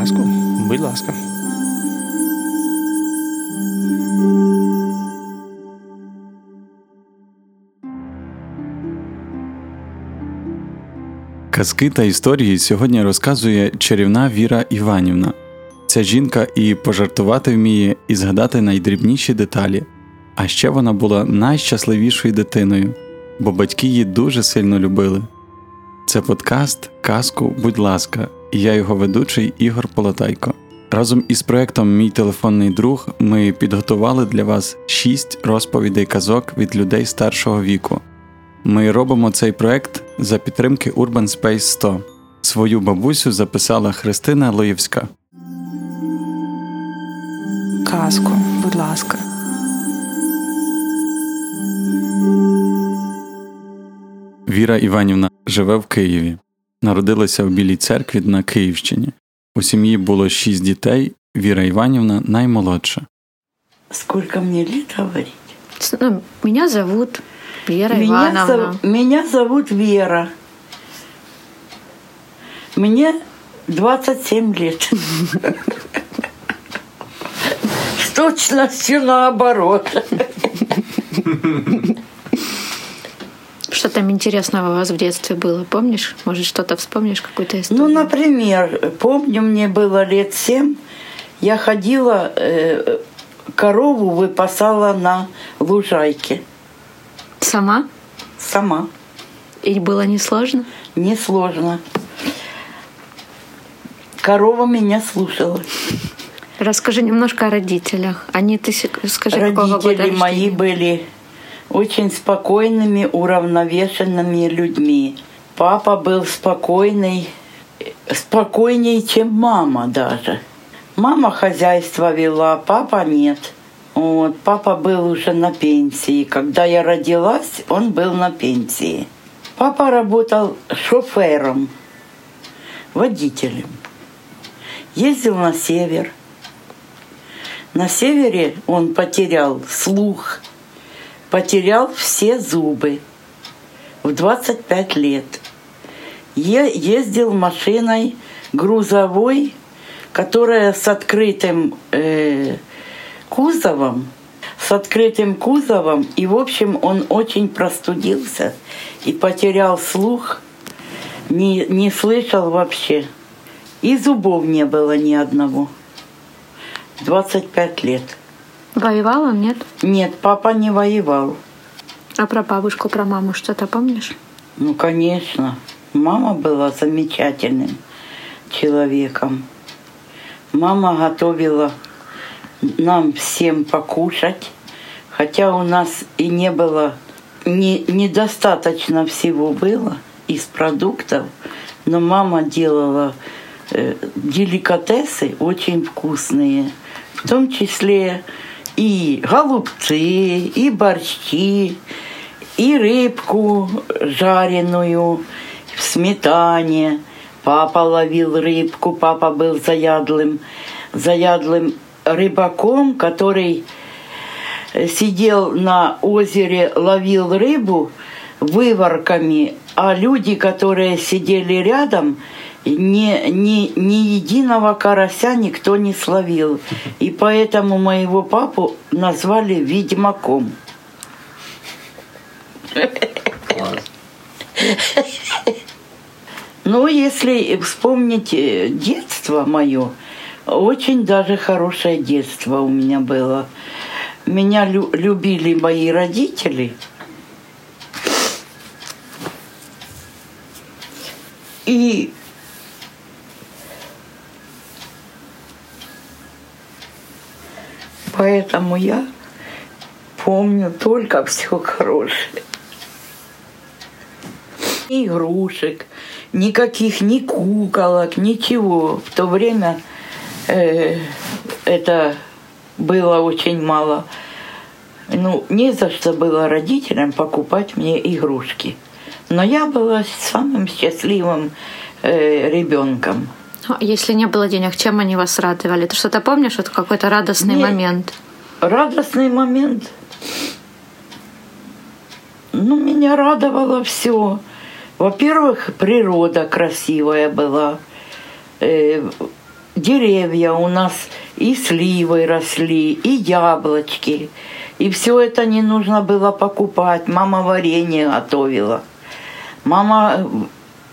казку, будь ласка. Казки та історії сьогодні розказує чарівна Віра Іванівна. Ця жінка і пожартувати вміє, і згадати найдрібніші деталі. А ще вона була найщасливішою дитиною, бо батьки її дуже сильно любили. Це подкаст «Казку, будь ласка», і я його ведучий Ігор Полотайко. Разом із проєктом «Мій телефонний друг» ми підготували для вас 6 розповідей казок від людей старшого віку. Ми робимо цей проєкт за підтримки Urban Space 100. Свою бабусю записала Христина Лоївська. Казку, будь ласка. Віра Іванівна живе в Києві. Народилася в Білій Церкві на Київщині. У сім'ї було 6 дітей, Віра Іванівна наймолодша. Скільки мені літ говорити? Мене зовут Віра Івановна. Мене зовут Віра. Мені 27 літ. Точно все наоборот. Что там интересного у вас в детстве было, помнишь? Может, что-то вспомнишь, какую-то историю? Ну, например, помню, мне было лет 7, я ходила, корову выпасала на лужайке. Сама? Сама. И было несложно? Несложно. Корова меня слушала. Расскажи немножко о родителях. Они, ты скажи, какого года рождения? Родители мои были очень спокойными, уравновешенными людьми. Папа был спокойный, спокойнее, чем мама даже. Мама хозяйство вела, папа нет. Вот, папа был уже на пенсии. Когда я родилась, он был на пенсии. Папа работал шофером, водителем. Ездил на север. На севере он потерял слух, потерял все зубы в 25 лет. Ездил машиной грузовой, которая с открытым кузовом, и, в общем, он очень простудился и потерял слух, не слышал вообще. И зубов не было ни одного. 25 лет. Воевал он, нет? Нет, папа не воевал. А про бабушку, про маму что-то помнишь? Ну, конечно. Мама была замечательным человеком. Мама готовила нам всем покушать, хотя у нас и не было, недостаточно всего было из продуктов, но мама делала деликатесы очень вкусные, в том числе и голубцы, и борщи, и рыбку жареную в сметане. Папа ловил рыбку, папа был заядлым рыбаком, который сидел на озере, ловил рыбу выворками, а люди, которые сидели рядом, ни единого карася никто не словил. И поэтому моего папу назвали ведьмаком. Ну, если вспомнить детство мое, очень даже хорошее детство у меня было. Меня любили мои родители. И поэтому я помню только все хорошее. Ни игрушек, никаких, ни куколок, ничего. В то время это было очень мало. Ну, не за что было родителям покупать мне игрушки. Но я была самым счастливым ребенком. Если не было денег, чем они вас радовали? Ты что-то помнишь? Вот какой-то радостный момент. Радостный момент? Ну, меня радовало все. Во-первых, природа красивая была. деревья у нас и сливы росли, и яблочки. И все это не нужно было покупать. Мама варенье готовила. Мама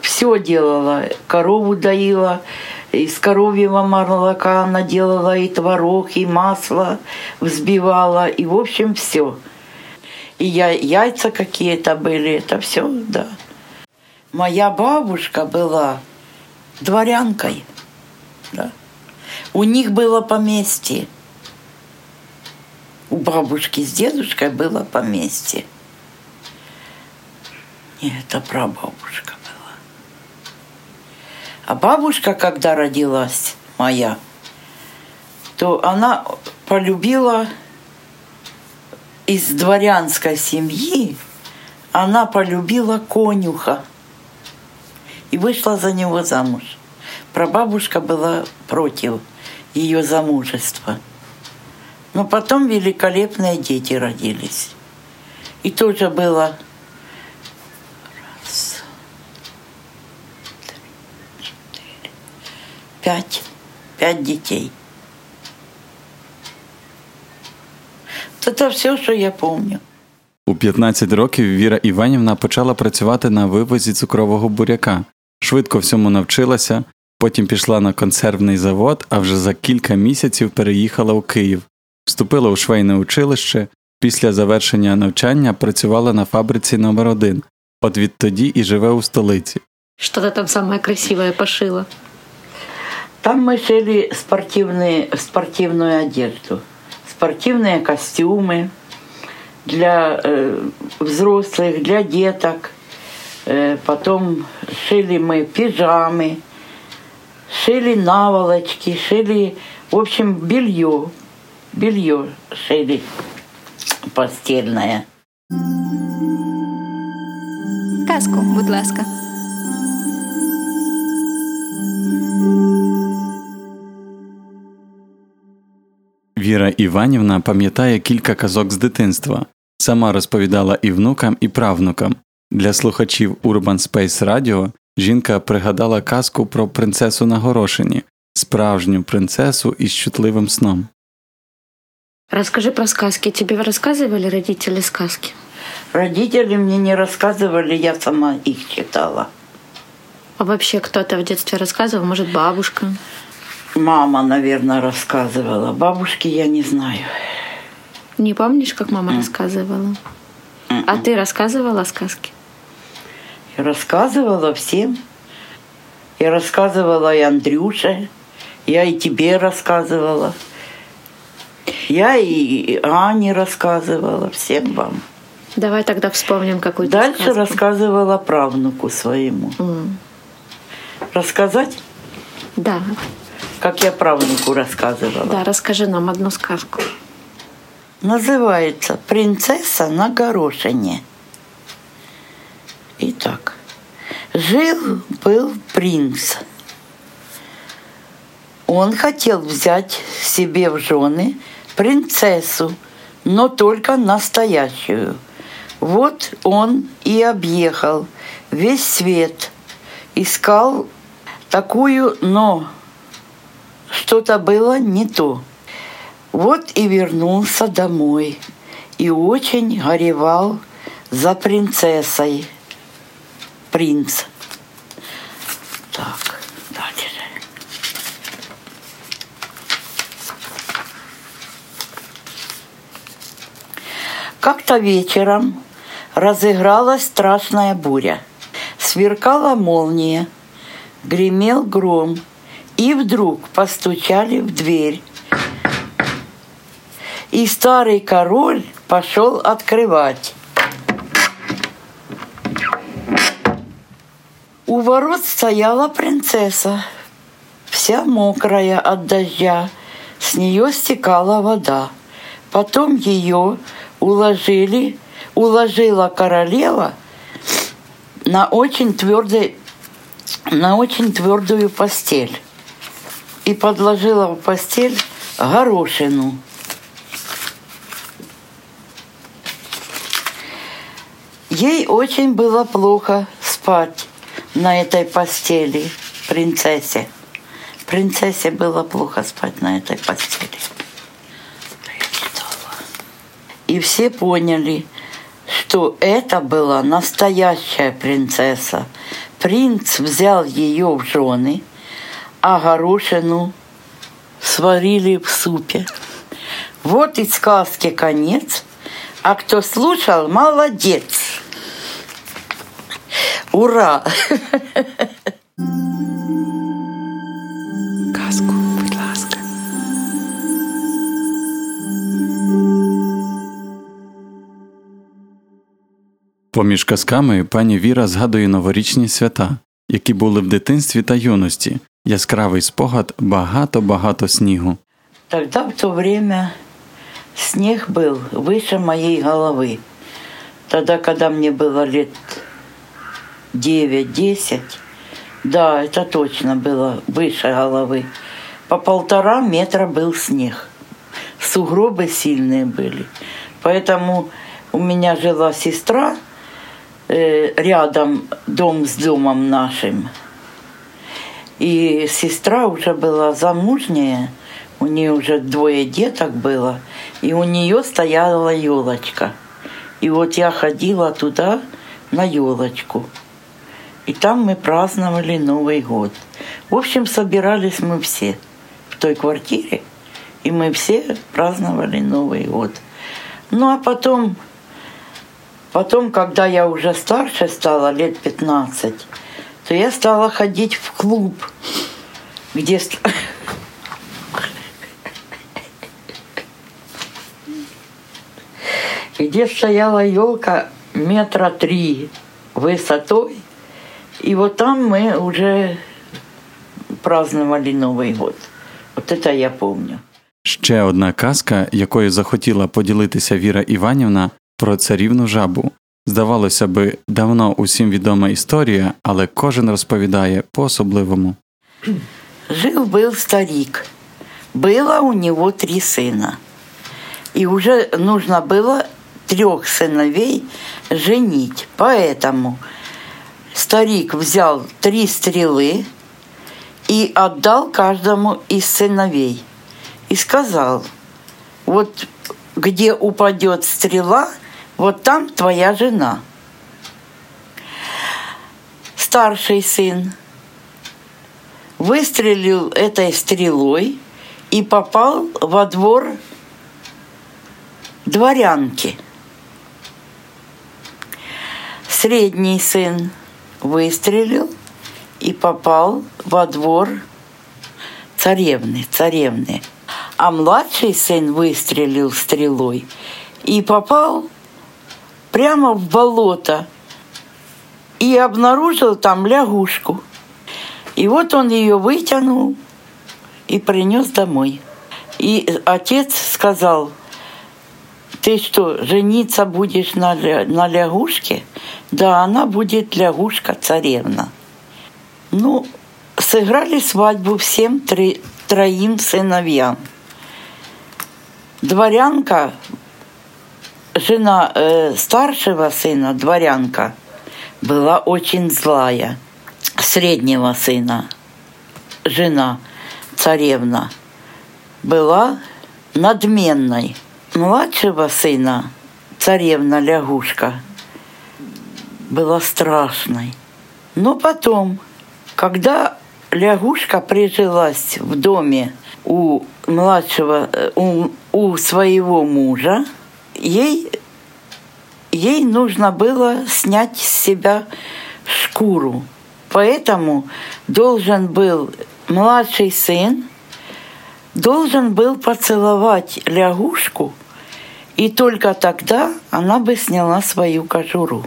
все делала. Корову доила. Из коровьего молока она делала и творог, и масло взбивала. И, в общем, все. И яйца какие-то были. Это все, да. Моя бабушка была дворянкой. Да. У них было поместье. У бабушки с дедушкой было поместье. Нет, это прабабушка была. А бабушка, когда родилась моя, то она полюбила из дворянской семьи, она полюбила конюха и вышла за него замуж. Прабабушка была против ее замужества. Но потом великолепные дети родились. И тоже было раз, три, четыре, пять детей. Це все, що я пам'ятаю. У 15 років Віра Іванівна почала працювати на вивозі цукрового буряка. Швидко всьому навчилася, потім пішла на консервний завод, а вже за кілька місяців переїхала у Київ. Вступила у швейне училище, після завершення навчання працювала на фабриці номер 1. От відтоді і живе у столиці. Що ти там саме красиве пошила? Там ми шили спортивну одежду, спортивні костюми для взрослих, для діток. Потім шили ми піжами, шили наволочки, шили, в общем, белье шили постельное. Казку, будь ласка. Віра Іванівна пам'ятає кілька казок з дитинства. Сама розповідала і внукам, і правнукам. Для слухачів Urban Space Radio жінка пригадала казку про принцесу на горошині, справжню принцесу із чутливим сном. Расскажи про сказки. Тебе рассказывали родители сказки? Родители мне не рассказывали, я сама их читала. А вообще кто-то в детстве рассказывал? Может, бабушка? Мама, наверное, рассказывала. Бабушки я не знаю. Не помнишь, как мама рассказывала? А ты рассказывала сказки? Я рассказывала всем. Я рассказывала и Андрюше. Я и тебе рассказывала. Я и Ане рассказывала, всем вам. Давай тогда вспомним какую-то дальше сказку. Рассказывала правнуку своему. Рассказать? Да. Как я правнуку рассказывала. Да, расскажи нам одну сказку. Называется «Принцеса на горошине». Итак, жил-был принц. Он хотел взять себе в жены принцессу, но только настоящую. Вот он и объехал весь свет, искал такую, но что-то было не то. Вот и вернулся домой и очень горевал за принцессой. Принц. Так, дальше. Как-то вечером разыгралась страшная буря. Сверкала молния, гремел гром, и вдруг постучали в дверь. И старый король пошел открывать. У ворот стояла принцесса, вся мокрая от дождя, с нее стекала вода. Потом ее уложила королева на очень твердую постель и подложила в постель горошину. Ей очень было плохо спать на этой постели, принцессе. Принцессе было плохо спать на этой постели. И все поняли, что это была настоящая принцесса. Принц взял ее в жены, а горошину сварили в супе. Вот и сказки конец. А кто слушал, молодец! Ура! Казку, будь ласка. Поміж казками пані Віра згадує новорічні свята, які були в дитинстві та юності. Яскравий спогад багато-багато снігу. Тогда в то время снег был выше моей головы. Тогда, когда мне было лет 9-10, да, это точно было выше головы. По 1,5 метра был снег. Сугробы сильные были. Поэтому у меня жила сестра рядом, дом с домом нашим. И сестра уже была замужняя, у нее уже 2 деток было, и у нее стояла елочка. И вот я ходила туда на елочку. И там мы праздновали Новый год. В общем, собирались мы все в той квартире, и мы все праздновали Новый год. Ну, а потом, когда я уже старше стала, лет 15, то я стала ходить в клуб, где... где стояла елка 3 метра высотой. И вот там мы уже праздновали Новий год. Вот это я помню. Ще одна казка, якою захотіла поділитися Віра Іванівна, про царівну жабу. Здавалося би, давно усім відома історія, але кожен розповідає по-особливому. Жив-був старик. Було у нього 3 сина. І вже потрібно було 3 синовей женити. Поэтому старик взял 3 стрелы и отдал каждому из сыновей. И сказал, вот где упадет стрела, вот там твоя жена. Старший сын выстрелил этой стрелой и попал во двор дворянки. Средний сын выстрелил и попал во двор царевны. А младший сын выстрелил стрелой и попал прямо в болото и обнаружил там лягушку. И вот он ее вытянул и принес домой. И отец сказал, ты что, жениться будешь на лягушке? Да, она будет лягушка-царевна. Ну, сыграли свадьбу всем 3 сыновьям. Дворянка, жена старшего сына, дворянка, была очень злая. Среднего сына, жена царевна, была надменной. Младшего сына, царевна-лягушка, была страшной. Но потом, когда лягушка прижилась в доме у своего мужа, ей нужно было снять с себя шкуру. Поэтому младший сын должен был поцеловать лягушку, и только тогда она бы сняла свою кожуру.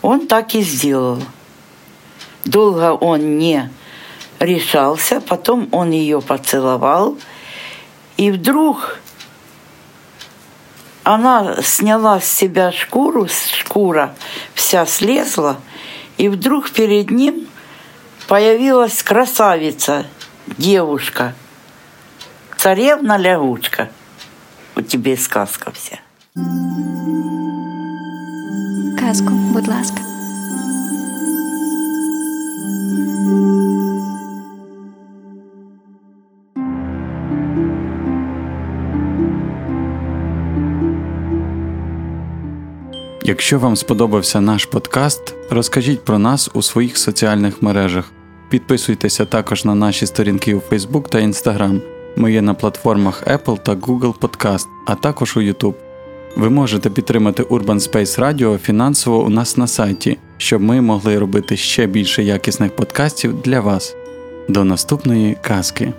Он так и сделал. Долго он не решался, потом он ее поцеловал, и вдруг она сняла с себя шкура вся слезла, и вдруг перед ним появилась красавица, девушка, царевна-лягушка. Вот тебе и сказка вся. Казку, будь ласка. Якщо вам сподобався наш подкаст, розкажіть про нас у своїх соціальних мережах. Підписуйтеся також на наші сторінки у Facebook та Instagram. Ми є на платформах Apple та Google Podcast, а також у YouTube. Ви можете підтримати Urban Space Radio фінансово у нас на сайті, щоб ми могли робити ще більше якісних подкастів для вас. До наступної казки!